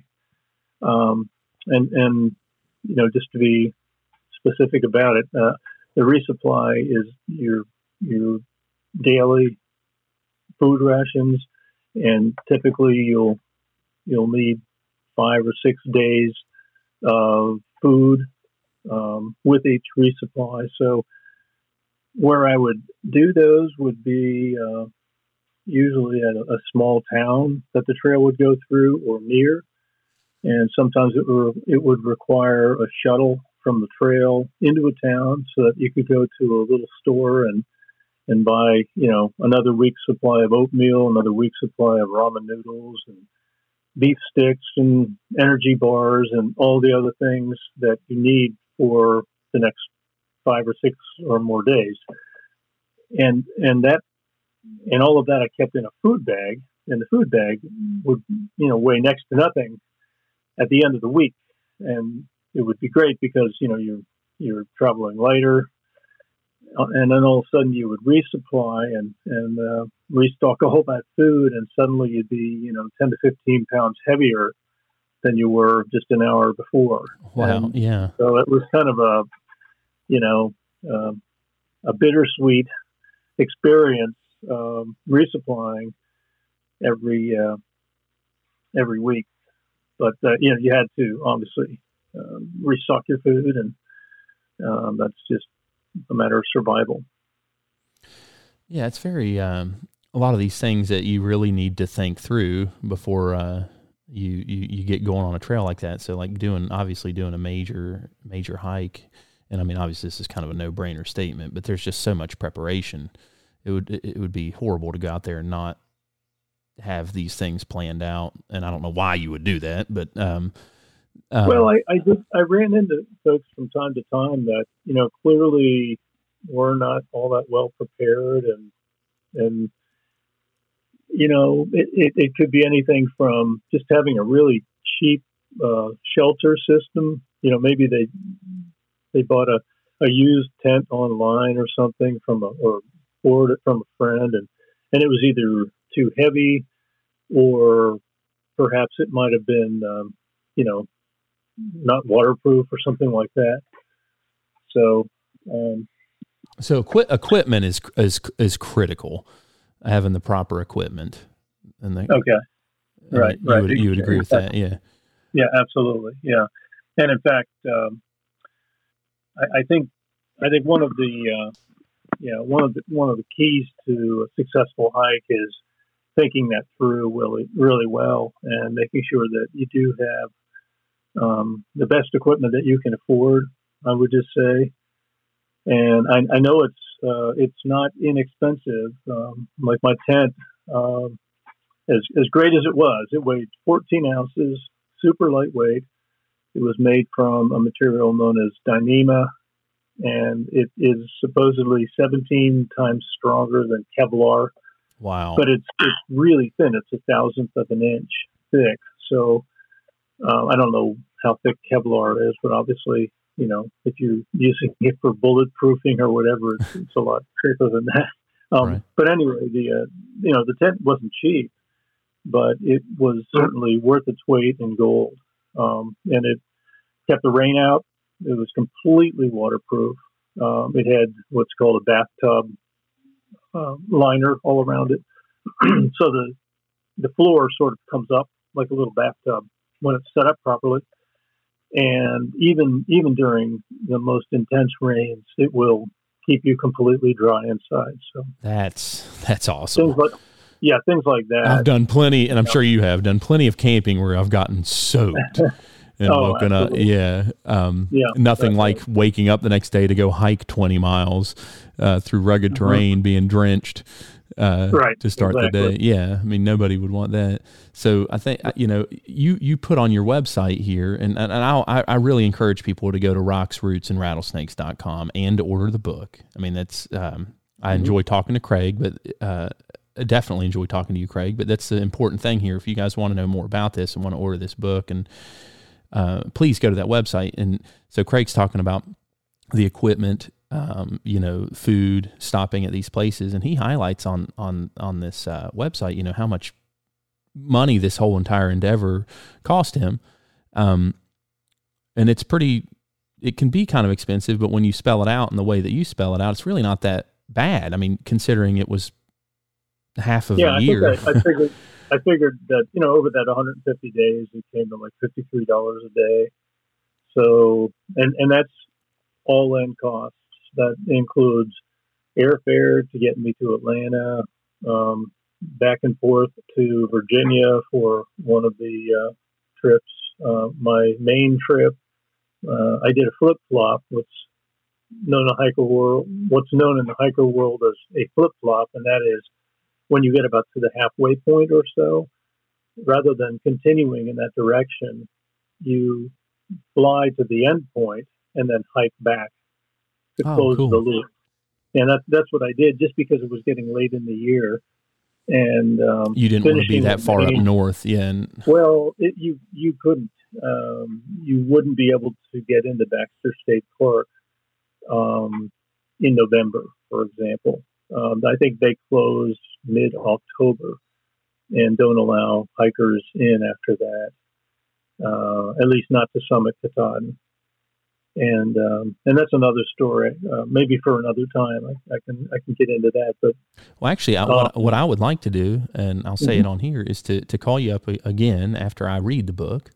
and, you know, just to be specific about it, the resupply is your daily food rations, and typically you'll need 5 or 6 days of food with each resupply. So where I would do those would be usually at a small town that the trail would go through or near, and sometimes it would require a shuttle from the trail into a town so that you could go to a little store and buy, you know, another week's supply of oatmeal, another week's supply of ramen noodles and beef sticks and energy bars and all the other things that you need for the next 5 or 6 or more days. And all of that I kept in a food bag, and the food bag would, you know, weigh next to nothing at the end of the week. And it would be great because, you know, you're traveling lighter, and then all of a sudden you would resupply and restock all that food, and suddenly you'd be, you know, 10 to 15 pounds heavier than you were just an hour before. Wow. And yeah. So it was kind of a, you know, a bittersweet experience, resupplying every week. But, you know, you had to obviously restock your food, and that's just a matter of survival. Yeah, it's very, a lot of these things that you really need to think through before you get going on a trail like that. So like doing a major hike. And I mean, obviously this is kind of a no-brainer statement, but there's just so much preparation. It would be horrible to go out there and not have these things planned out. And I don't know why you would do that, but, well, I ran into folks from time to time that, you know, clearly were not all that well prepared, and you know, it could be anything from just having a really cheap shelter system. You know, maybe they bought a used tent online or something or borrowed it from a friend, and it was either too heavy, or perhaps it might have been you know, not waterproof or something like that. So, equipment is critical. Having the proper equipment, and right. You would agree with that, yeah, absolutely, yeah. And in fact, I think one of the keys to a successful hike is thinking that through really, really well, and making sure that you do have the best equipment that you can afford, I would just say. And I know it's not inexpensive. Like my tent, as great as it was, it weighed 14 ounces, super lightweight. It was made from a material known as Dyneema, and it is supposedly 17 times stronger than Kevlar. Wow! But it's really thin. It's 1,000th of an inch thick. So I don't know how thick Kevlar is, but obviously, you know, if you're using it for bulletproofing or whatever, it's a lot thicker than that. Right. But anyway, the tent wasn't cheap, but it was certainly worth its weight in gold. And it kept the rain out. It was completely waterproof. It had what's called a bathtub liner all around it. So the floor sort of comes up like a little bathtub when it's set up properly. And even during the most intense rains, it will keep you completely dry inside. So that's awesome. Things like that. I've done plenty, and I'm sure you have done plenty of camping where I've gotten soaked and woken up. Yeah. Nothing like waking up the next day to go hike 20 miles through rugged terrain, being drenched to start the day. Yeah. I mean, nobody would want that. So I think, you know, you put on your website here, and I really encourage people to go to rocksrootsandrattlesnakes.com and to order the book. I mean, that's, I enjoy talking to Craig, but, I definitely enjoy talking to you, Craig, but that's the important thing here. If you guys want to know more about this and want to order this book, and please go to that website. And so Craig's talking about the equipment, you know, food, stopping at these places. And he highlights on this website, you know, how much money this whole entire endeavor cost him. And it can be kind of expensive, but when you spell it out in the way that you spell it out, it's really not that bad. I mean, considering it was half of a year. I figured that, you know, over that 150 days, it came to like $53 a day. So, and that's all in costs. That includes airfare to get me to Atlanta, back and forth to Virginia for one of the trips. My main trip, I did a flip flop, what's known in the hiker world as a flip flop, and that is when you get about to the halfway point or so, rather than continuing in that direction, you fly to the end point and then hike back to close the loop. And that's what I did, just because it was getting late in the year. And you didn't want to be that far up north. Well, you couldn't. You wouldn't be able to get into Baxter State Park in November, for example. I think they close mid-October and don't allow hikers in after that, at least not to summit Katahdin. And that's another story, maybe for another time. I can get into that. But actually, what I would like to do, and I'll say it on here, is to call you up again after I read the book,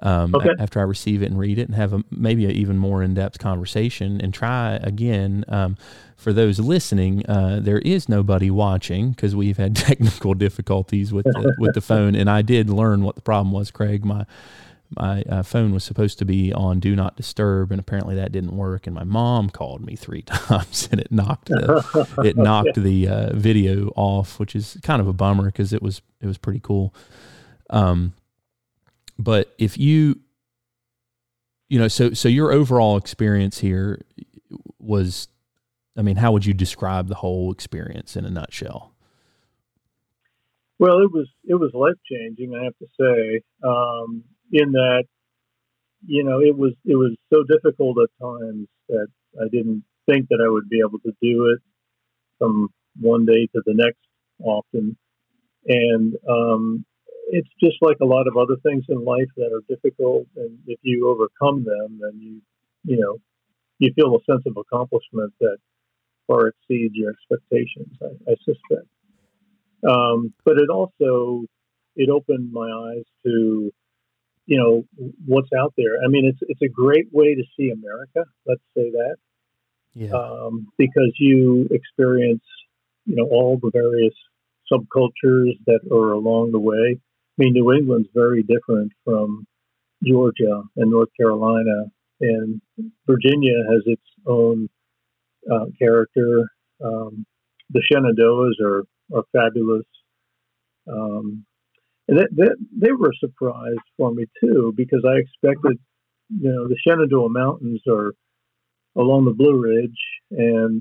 after I receive it and read it, and have maybe an even more in-depth conversation and try again. For those listening, there is nobody watching because we've had technical difficulties with the phone, and I did learn what the problem was, Craig. My phone was supposed to be on Do Not Disturb, and apparently that didn't work. And my mom called me 3 times, and it knocked the video off, which is kind of a bummer because it was pretty cool. But if so your overall experience here was, how would you describe the whole experience in a nutshell? Well, it was life changing, I have to say. In that, it was so difficult at times that I didn't think that I would be able to do it from one day to the next often. And it's just like a lot of other things in life that are difficult. And if you overcome them, then you feel a sense of accomplishment that far exceeds your expectations, I suspect. But it also opened my eyes to what's out there. It's a great way to see America. Let's say that, because you experience, all the various subcultures that are along the way. New England's very different from Georgia and North Carolina, and Virginia has its own character. The Shenandoahs are fabulous. And they were a surprise for me, too, because I expected, the Shenandoah Mountains are along the Blue Ridge. And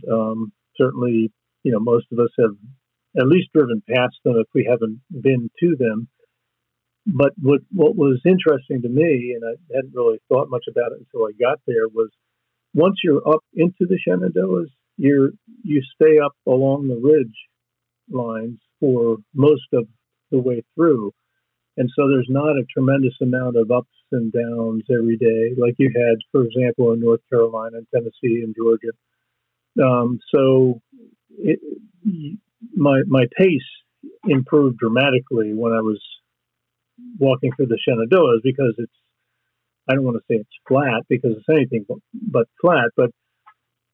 certainly, most of us have at least driven past them if we haven't been to them. But what was interesting to me, and I hadn't really thought much about it until I got there, was once you're up into the Shenandoahs, you stay up along the ridge lines for most of the way through, and so there's not a tremendous amount of ups and downs every day like you had, for example, in North Carolina and Tennessee and Georgia. My pace improved dramatically when I was walking through the Shenandoahs, because I don't want to say it's flat, because it's anything but flat, but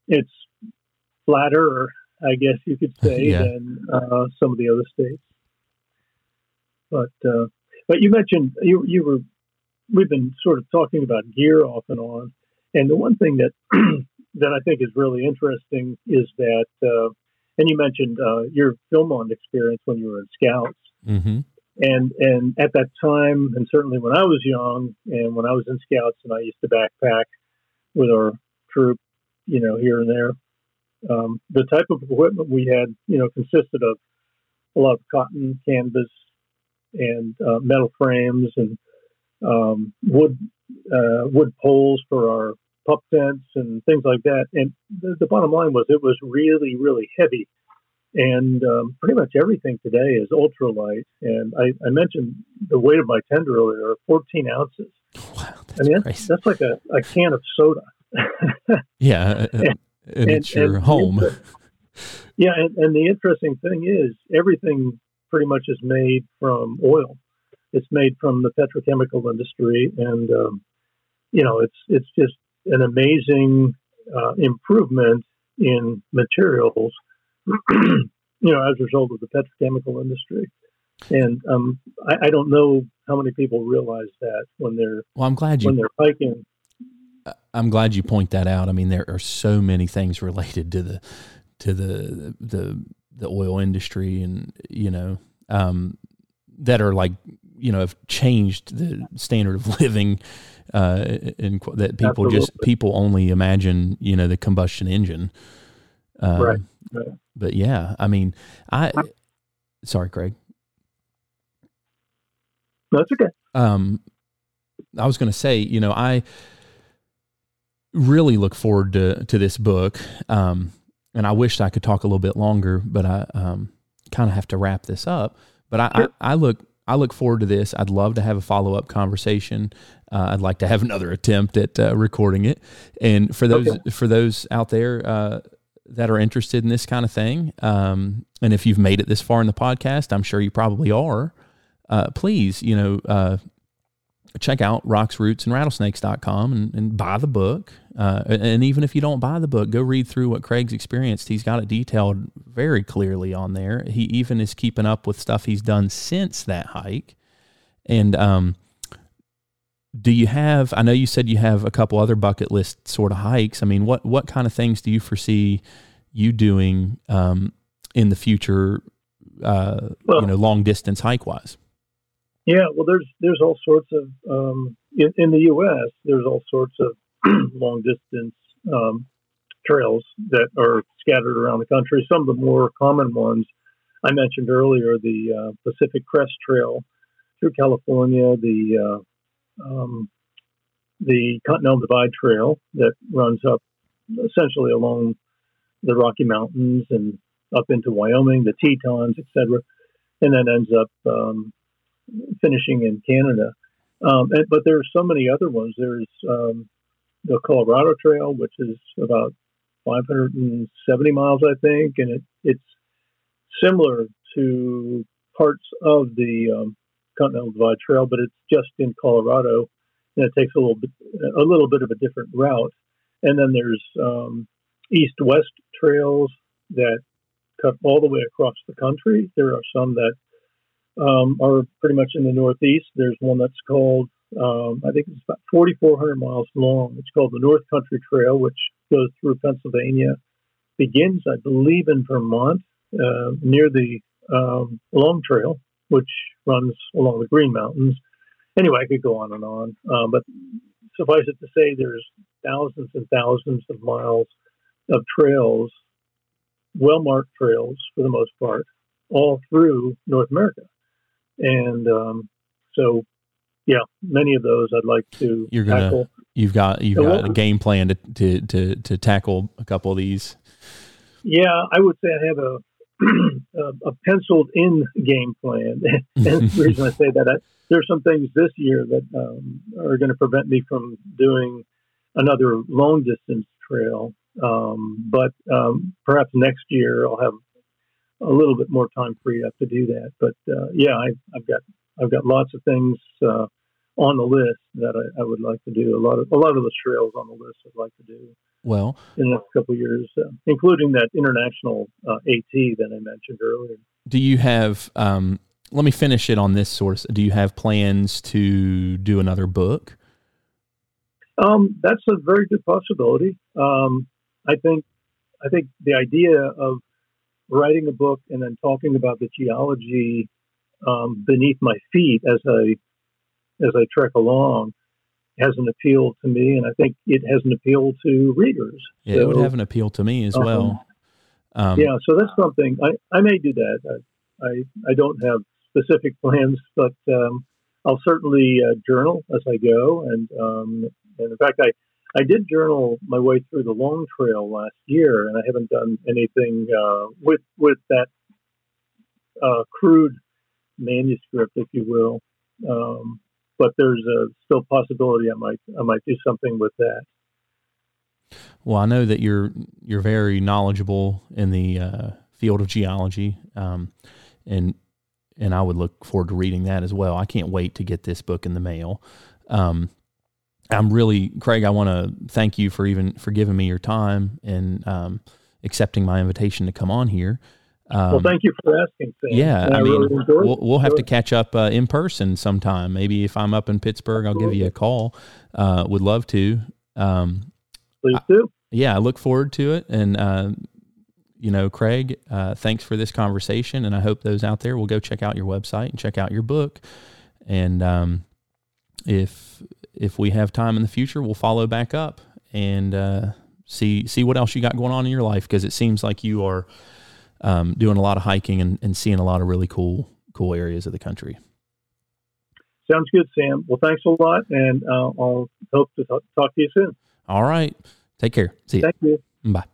it's flatter, I guess you could say, than some of the other states. But you mentioned we've been sort of talking about gear off and on, and the one thing that that I think is really interesting is that, and you mentioned your Philmont experience when you were in Scouts, and at that time, and certainly when I was young and when I was in Scouts, and I used to backpack with our troop, here and there. The type of equipment we had, consisted of a lot of cotton, canvas, and metal frames, and wood poles for our pup tents and things like that. And the bottom line was it was really, really heavy. And pretty much everything today is ultralight. And I mentioned the weight of my tent earlier, 14 ounces. Wow, that's like a can of soda. And it's your home. And the interesting thing is everything pretty much is made from oil. It's made from the petrochemical industry, and it's just an amazing improvement in materials, as a result of the petrochemical industry. And I don't know how many people realize that when they're when they're hiking. I'm glad you point that out. There are so many things related to the oil industry, and that are like you know, have changed the standard of living, and that people Absolutely. Just, people only imagine, you know, the combustion engine. Right. But yeah, I mean, sorry, Craig. That's okay. I was going to say, you know, I really look forward to this book. And I wished I could talk a little bit longer, but I, kind of have to wrap this up, but I look forward to this. I'd love to have a follow-up conversation. I'd like to have another attempt at recording it. And for those, okay. for those out there, that are interested in this kind of thing. And if you've made it this far in the podcast, I'm sure you probably are, please, you know, check out rocksrootsandrattlesnakes.com and buy the book. And even if you don't buy the book, go read through what Craig's experienced. He's got it detailed very clearly on there. He even is keeping up with stuff he's done since that hike. And do you have, I know you said you have a couple other bucket list sort of hikes. I mean, what kind of things do you foresee you doing in the future, you know, long distance hike wise? Yeah, well, there's all sorts of in the U.S. There's all sorts of long distance trails that are scattered around the country. Some of the more common ones I mentioned earlier, the Pacific Crest Trail through California, the Continental Divide Trail that runs up essentially along the Rocky Mountains and up into Wyoming, the Tetons, etc., and then ends up finishing in Canada. But there's so many other ones. There's the Colorado Trail, which is about 570 miles, I think. And it's similar to parts of the Continental Divide Trail, but it's just in Colorado. And it takes a little bit of a different route. And then there's east-west trails that cut all the way across the country. There are some that are pretty much in the Northeast. There's one that's called, I think it's about 4,400 miles long. It's called the North Country Trail, which goes through Pennsylvania, begins, I believe, in Vermont, near the Long Trail, which runs along the Green Mountains. Anyway, I could go on and on, but suffice it to say, there's thousands and thousands of miles of trails, well-marked trails for the most part, all through North America. And so, yeah, many of those I'd like to tackle. You've got a game plan to tackle a couple of these. Yeah, I would say I have a penciled-in game plan. And the reason I say that, there's some things this year that are going to prevent me from doing another long-distance trail. But perhaps next year I'll have a little bit more time freed up to do that. But yeah, I've got lots of things on the list that I would like to do. A lot of the trails on the list I'd like to do. Well, in the next couple of years, including that international AT that I mentioned earlier. Do you have? Let me finish it on this source. Do you have plans to do another book? That's a very good possibility. I think the idea of writing a book and then talking about the geology beneath my feet as I trek along has an appeal to me, and I think it has an appeal to readers. Yeah, so, it would have an appeal to me as well. Yeah, so that's something I may do that. I don't have specific plans, but I'll certainly journal as I go, and in fact I did journal my way through the Long Trail last year, and I haven't done anything with that crude manuscript, if you will. But there's still possibility I might do something with that. Well, I know that you're very knowledgeable in the field of geology, and I would look forward to reading that as well. I can't wait to get this book in the mail. Craig, I want to thank you for giving me your time and accepting my invitation to come on here. Well, thank you for asking. Sam. Yeah, I mean, really we'll have to catch up in person sometime. Maybe if I'm up in Pittsburgh, I'll give you a call. Would love to. Please do. I look forward to it. And, you know, Craig, thanks for this conversation. And I hope those out there will go check out your website and check out your book. And if we have time in the future, we'll follow back up and see what else you got going on in your life, because it seems like you are doing a lot of hiking and seeing a lot of really cool areas of the country. Sounds good, Sam. Well, thanks a lot, and I'll hope to talk to you soon. All right. Take care. See you. Thank you. Bye.